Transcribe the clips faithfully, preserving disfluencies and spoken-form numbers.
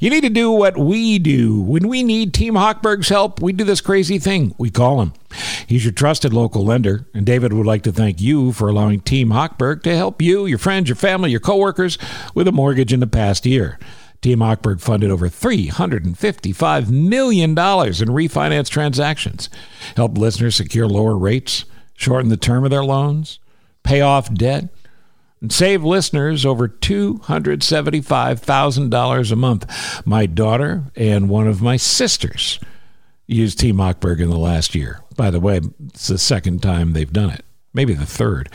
You need to do what we do. When we need Team Hochberg's help, we do this crazy thing. We call him. He's your trusted local lender, and David would like to thank you for allowing Team Hochberg to help you, your friends, your family, your coworkers with a mortgage in the past year. Team Hochberg funded over three hundred fifty-five million dollars in refinance transactions, helped listeners secure lower rates, shorten the term of their loans, pay off debt, and save listeners over two hundred seventy-five thousand dollars a month. My daughter and one of my sisters used Team Hochberg in the last year. By the way, it's the second time they've done it. Maybe the third.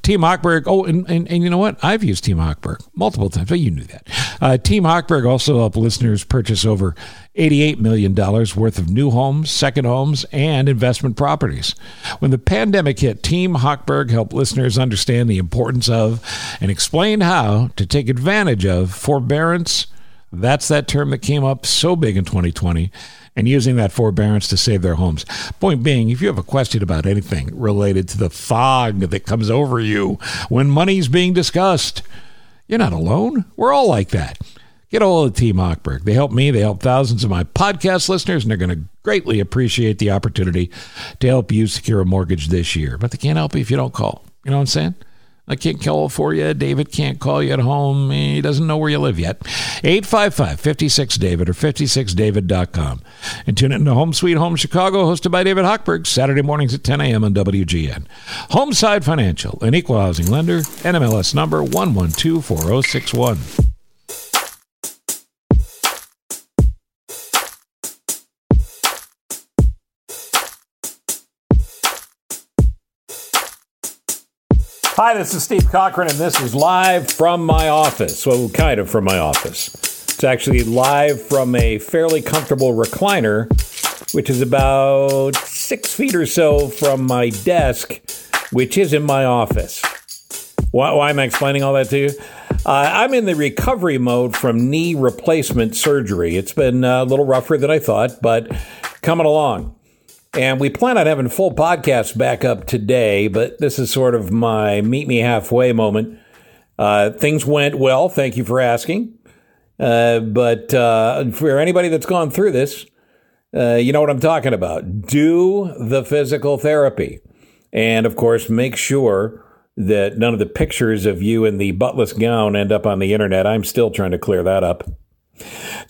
Team Hochberg. Oh, and, and, and you know what? I've used Team Hochberg multiple times. Well, you knew that. Uh, Team Hochberg also helped listeners purchase over eighty-eight million dollars worth of new homes, second homes, and investment properties. When the pandemic hit, Team Hochberg helped listeners understand the importance of and explained how to take advantage of forbearance. That's that term that came up so big in twenty twenty. And using that forbearance to save their homes. Point being, if you have a question about anything related to the fog that comes over you when money's being discussed, you're not alone. We're all like that. Get a hold of Team Hochberg. They help me. They help thousands of my podcast listeners, and they're going to greatly appreciate the opportunity to help you secure a mortgage this year. But they can't help you if you don't call. You know what I'm saying? I can't call for you. David can't call you at home. He doesn't know where you live yet. eight five five, five six, David or five six david dot com. And tune in to Home Sweet Home Chicago, hosted by David Hochberg, Saturday mornings at ten a.m. on W G N. Homeside Financial, an equal housing lender, N M L S number one one two four oh six one. Hi, this is Steve Cochran, and this is live from my office. Well, kind of from my office. It's actually live from a fairly comfortable recliner, which is about six feet or so from my desk, which is in my office. Why, why am I explaining all that to you? Uh, I'm in the recovery mode from knee replacement surgery. It's been a little rougher than I thought, but coming along. And we plan on having full podcasts back up today, but this is sort of my meet me halfway moment. Uh, things went well. Thank you for asking. Uh, but uh, for anybody that's gone through this, uh, you know what I'm talking about. Do the physical therapy. And, of course, make sure that none of the pictures of you in the buttless gown end up on the internet. I'm still trying to clear that up.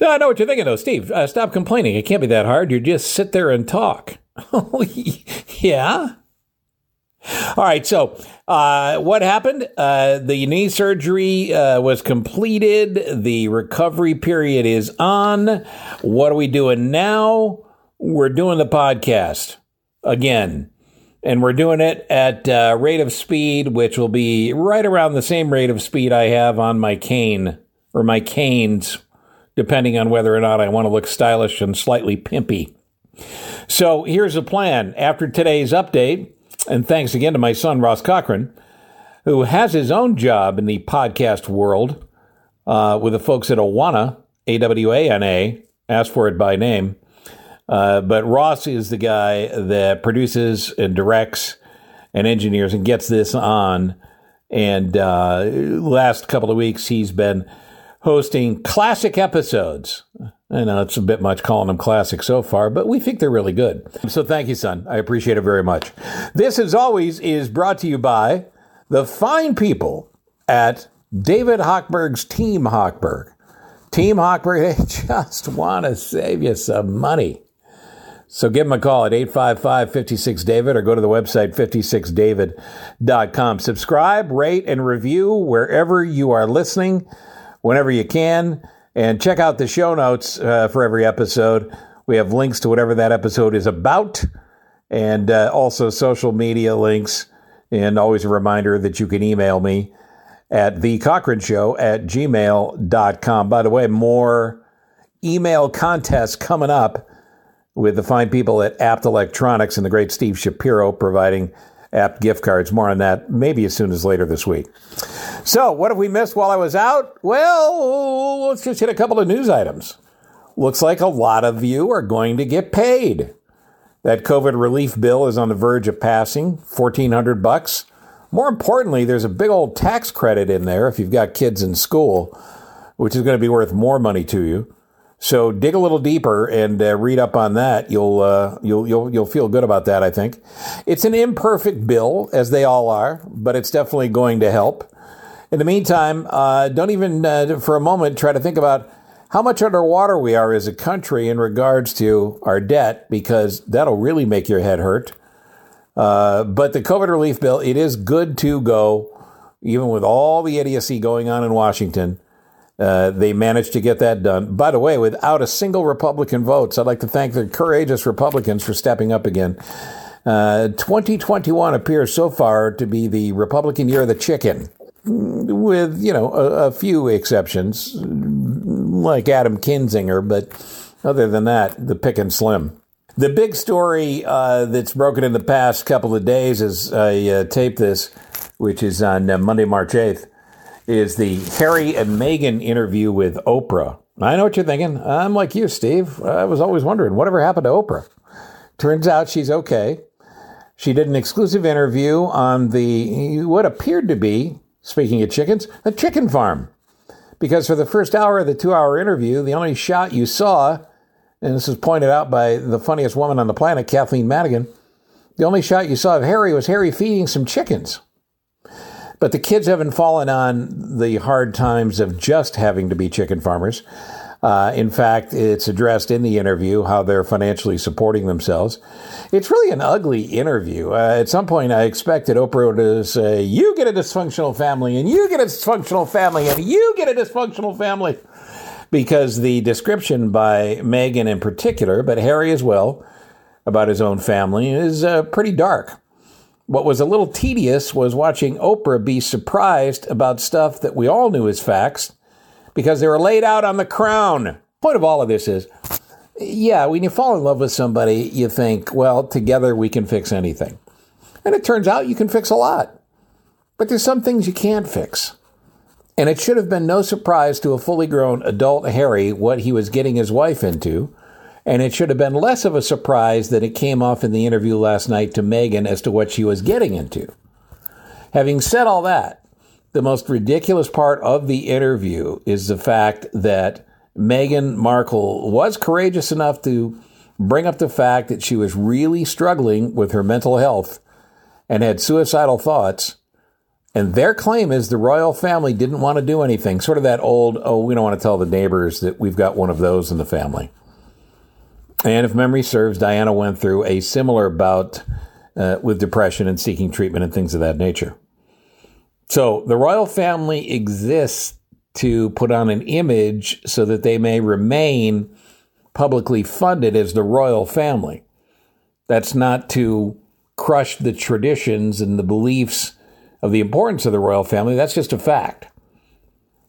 No, I know what you're thinking, though, Steve. Uh, stop complaining. It can't be that hard. You just sit there and talk. Oh, yeah. All right. So uh, what happened? Uh, the knee surgery uh, was completed. The recovery period is on. What are we doing now? We're doing the podcast again. And we're doing it at a rate of speed, which will be right around the same rate of speed I have on my cane or my canes, depending on whether or not I want to look stylish and slightly pimpy. So here's the plan. After today's update, and thanks again to my son, Ross Cochran, who has his own job in the podcast world uh, with the folks at Awana, A W A N A, ask for it by name. Uh, but Ross is the guy that produces and directs and engineers and gets this on. And uh, last couple of weeks, he's been hosting classic episodes. I know it's a bit much calling them classic so far, but we think they're really good. So thank you, son. I appreciate it very much. This, as always, is brought to you by the fine people at David Hochberg's Team Hochberg. Team Hochberg, they just want to save you some money. So give them a call at eight five five, five six, David or go to the website five six david dot com. Subscribe, rate, and review wherever you are listening, whenever you can. And check out the show notes uh, for every episode. We have links to whatever that episode is about, and uh, also social media links. And always a reminder that you can email me at the cochran show at gmail dot com. By the way, more email contests coming up with the fine people at Apt Electronics and the great Steve Shapiro providing Apt gift cards. More on that maybe as soon as later this week. So what have we missed while I was out? Well, let's just hit a couple of news items. Looks like a lot of you are going to get paid. That COVID relief bill is on the verge of passing, fourteen hundred bucks. More importantly, there's a big old tax credit in there if you've got kids in school, which is going to be worth more money to you. So dig a little deeper and uh, read up on that. You'll uh, you'll you'll you'll feel good about that. I think it's an imperfect bill, as they all are, but it's definitely going to help. In the meantime, uh, don't even uh, for a moment try to think about how much underwater we are as a country in regards to our debt, because that'll really make your head hurt. Uh, but the COVID relief bill, it is good to go, even with all the idiocy going on in Washington. Uh, they managed to get that done, by the way, without a single Republican vote. So I'd like to thank the courageous Republicans for stepping up again. Uh, twenty twenty-one appears so far to be the Republican year of the chicken, with, you know, a, a few exceptions like Adam Kinzinger. But other than that, the pick and slim. The big story uh, that's broken in the past couple of days as I uh, tape this, which is on uh, Monday, March eighth. Is the Harry and Meghan interview with Oprah. I know what you're thinking. I'm like you, Steve. I was always wondering, whatever happened to Oprah? Turns out she's okay. She did an exclusive interview on the what appeared to be, speaking of chickens, a chicken farm. Because for the first hour of the two-hour interview, the only shot you saw, and this was pointed out by the funniest woman on the planet, Kathleen Madigan, the only shot you saw of Harry was Harry feeding some chickens. But the kids haven't fallen on the hard times of just having to be chicken farmers. Uh, in fact, it's addressed in the interview how they're financially supporting themselves. It's really an ugly interview. Uh, at some point, I expected Oprah to say, you get a dysfunctional family, and you get a dysfunctional family, and you get a dysfunctional family. Because the description by Meghan in particular, but Harry as well, about his own family is uh, pretty dark. What was a little tedious was watching Oprah be surprised about stuff that we all knew as facts because they were laid out on the Crown. The point of all of this is, yeah, when you fall in love with somebody, you think, well, together we can fix anything. And it turns out you can fix a lot. But there's some things you can't fix. And it should have been no surprise to a fully grown adult Harry what he was getting his wife into. And it should have been less of a surprise than it came off in the interview last night to Meghan as to what she was getting into. Having said all that, the most ridiculous part of the interview is the fact that Meghan Markle was courageous enough to bring up the fact that she was really struggling with her mental health and had suicidal thoughts. And their claim is the royal family didn't want to do anything. Sort of that old, oh, we don't want to tell the neighbors that we've got one of those in the family. And if memory serves, Diana went through a similar bout uh, with depression and seeking treatment and things of that nature. So the royal family exists to put on an image so that they may remain publicly funded as the royal family. That's not to crush the traditions and the beliefs of the importance of the royal family. That's just a fact.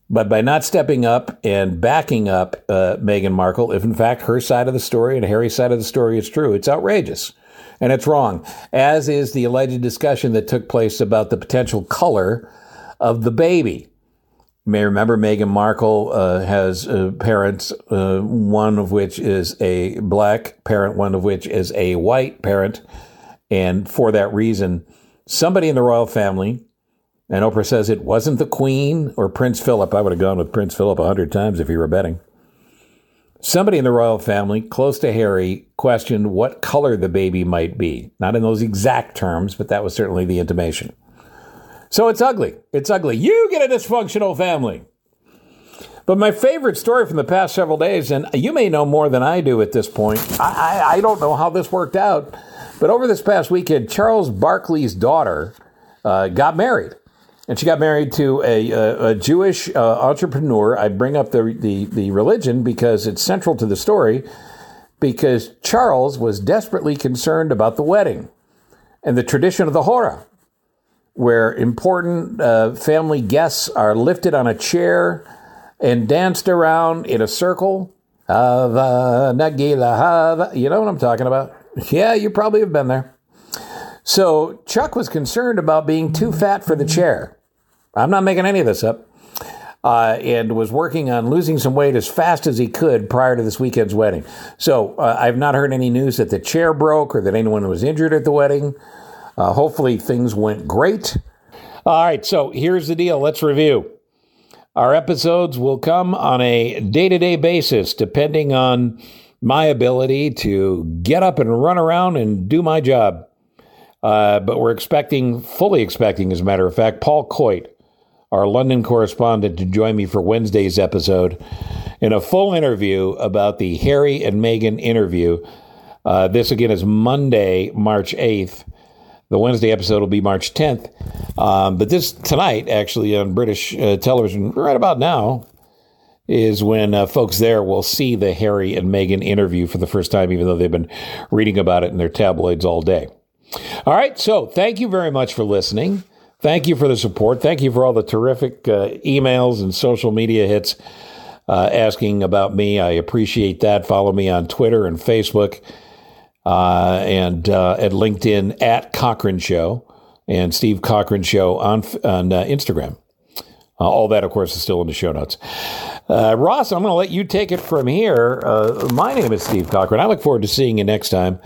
But by not stepping up and backing up uh, Meghan Markle, if in fact her side of the story and Harry's side of the story is true, it's outrageous and it's wrong, as is the alleged discussion that took place about the potential color of the baby. You may remember Meghan Markle uh, has uh, parents, uh, one of which is a black parent, one of which is a white parent. And for that reason, somebody in the royal family, and Oprah says it wasn't the Queen or Prince Philip. I would have gone with Prince Philip a hundred times if he were betting. Somebody in the royal family, close to Harry, questioned what color the baby might be. Not in those exact terms, but that was certainly the intimation. So it's ugly. It's ugly. You get a dysfunctional family. But my favorite story from the past several days, and you may know more than I do at this point. I, I, I don't know how this worked out. But over this past weekend, Charles Barkley's daughter uh, got married. And she got married to a, a, a Jewish uh, entrepreneur. I bring up the, the, the religion because it's central to the story, because Charles was desperately concerned about the wedding and the tradition of the Hora, where important uh, family guests are lifted on a chair and danced around in a circle. Hava, Nagila, Hava. You know what I'm talking about? Yeah, you probably have been there. So Chuck was concerned about being too fat for the chair. I'm not making any of this up. Uh, and was working on losing some weight as fast as he could prior to this weekend's wedding. So uh, I've not heard any news that the chair broke or that anyone was injured at the wedding. Uh, hopefully things went great. All right, so here's the deal. Let's review. Our episodes will come on a day-to-day basis, depending on my ability to get up and run around and do my job. Uh, but we're expecting, fully expecting, as a matter of fact, Paul Coyte, our London correspondent, to join me for Wednesday's episode in a full interview about the Harry and Meghan interview. Uh, this, again, is Monday, March eighth. The Wednesday episode will be March tenth. Um, but this tonight, actually, on British uh, television, right about now, is when uh, folks there will see the Harry and Meghan interview for the first time, even though they've been reading about it in their tabloids all day. All right, so thank you very much for listening. Thank you for the support. Thank you for all the terrific uh, emails and social media hits uh, asking about me. I appreciate that. Follow me on Twitter and Facebook uh, and uh, at LinkedIn at Cochran Show and Steve Cochran Show on, on uh, Instagram. Uh, all that, of course, is still in the show notes. Uh, Ross, I'm going to let you take it from here. Uh, my name is Steve Cochran. I look forward to seeing you next time.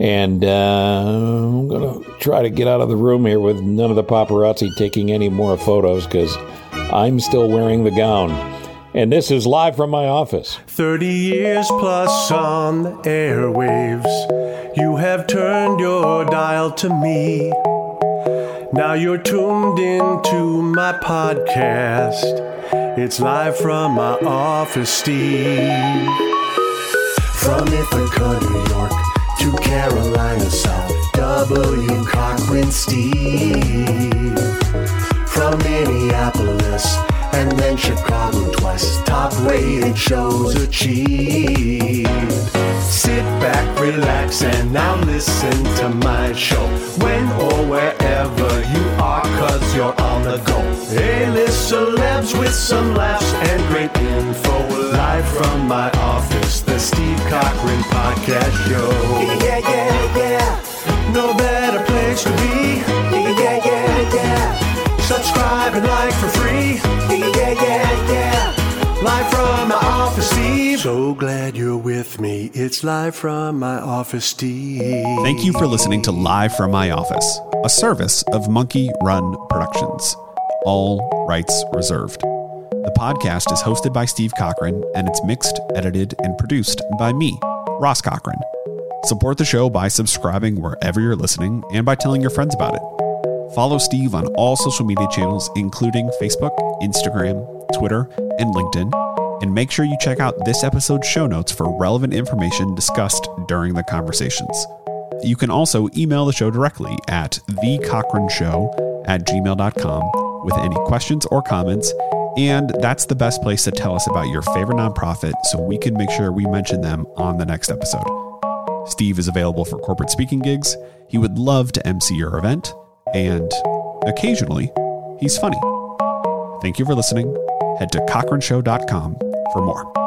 And uh, I'm going to try to get out of the room here with none of the paparazzi taking any more photos because I'm still wearing the gown. And this is live from my office. thirty years plus on the airwaves, you have turned your dial to me. Now you're tuned into my podcast. It's live from my office, Steve. From Ithaca, New York, to Carolina South, W. Cochran Steve. From Minneapolis, and then Chicago twice, top-rated shows achieved. Sit back, relax, and now listen to my show, when or wherever you are, cause you're on the go. A-list celebs with some laughs and great info, live from my office, the Steve Cochran Podcast Show. Yeah, yeah, yeah, no better place to be. Yeah, yeah, yeah, yeah. Subscribe and like for free. Yeah, yeah, yeah. Live from my office, Steve. So glad you're with me. It's live from my office, Steve. Thank you for listening to Live from My Office, a service of Monkey Run Productions. All rights reserved. The podcast is hosted by Steve Cochran, and it's mixed, edited, and produced by me, Ross Cochran. Support the show by subscribing wherever you're listening and by telling your friends about it. Follow Steve on all social media channels, including Facebook, Instagram, Twitter, and LinkedIn. And make sure you check out this episode's show notes for relevant information discussed during the conversations. You can also email the show directly at the cochran show at gmail dot com with any questions or comments. And that's the best place to tell us about your favorite nonprofit so we can make sure we mention them on the next episode. Steve is available for corporate speaking gigs. He would love to M C your event. And occasionally, he's funny. Thank you for listening. Head to cochran show dot com for more.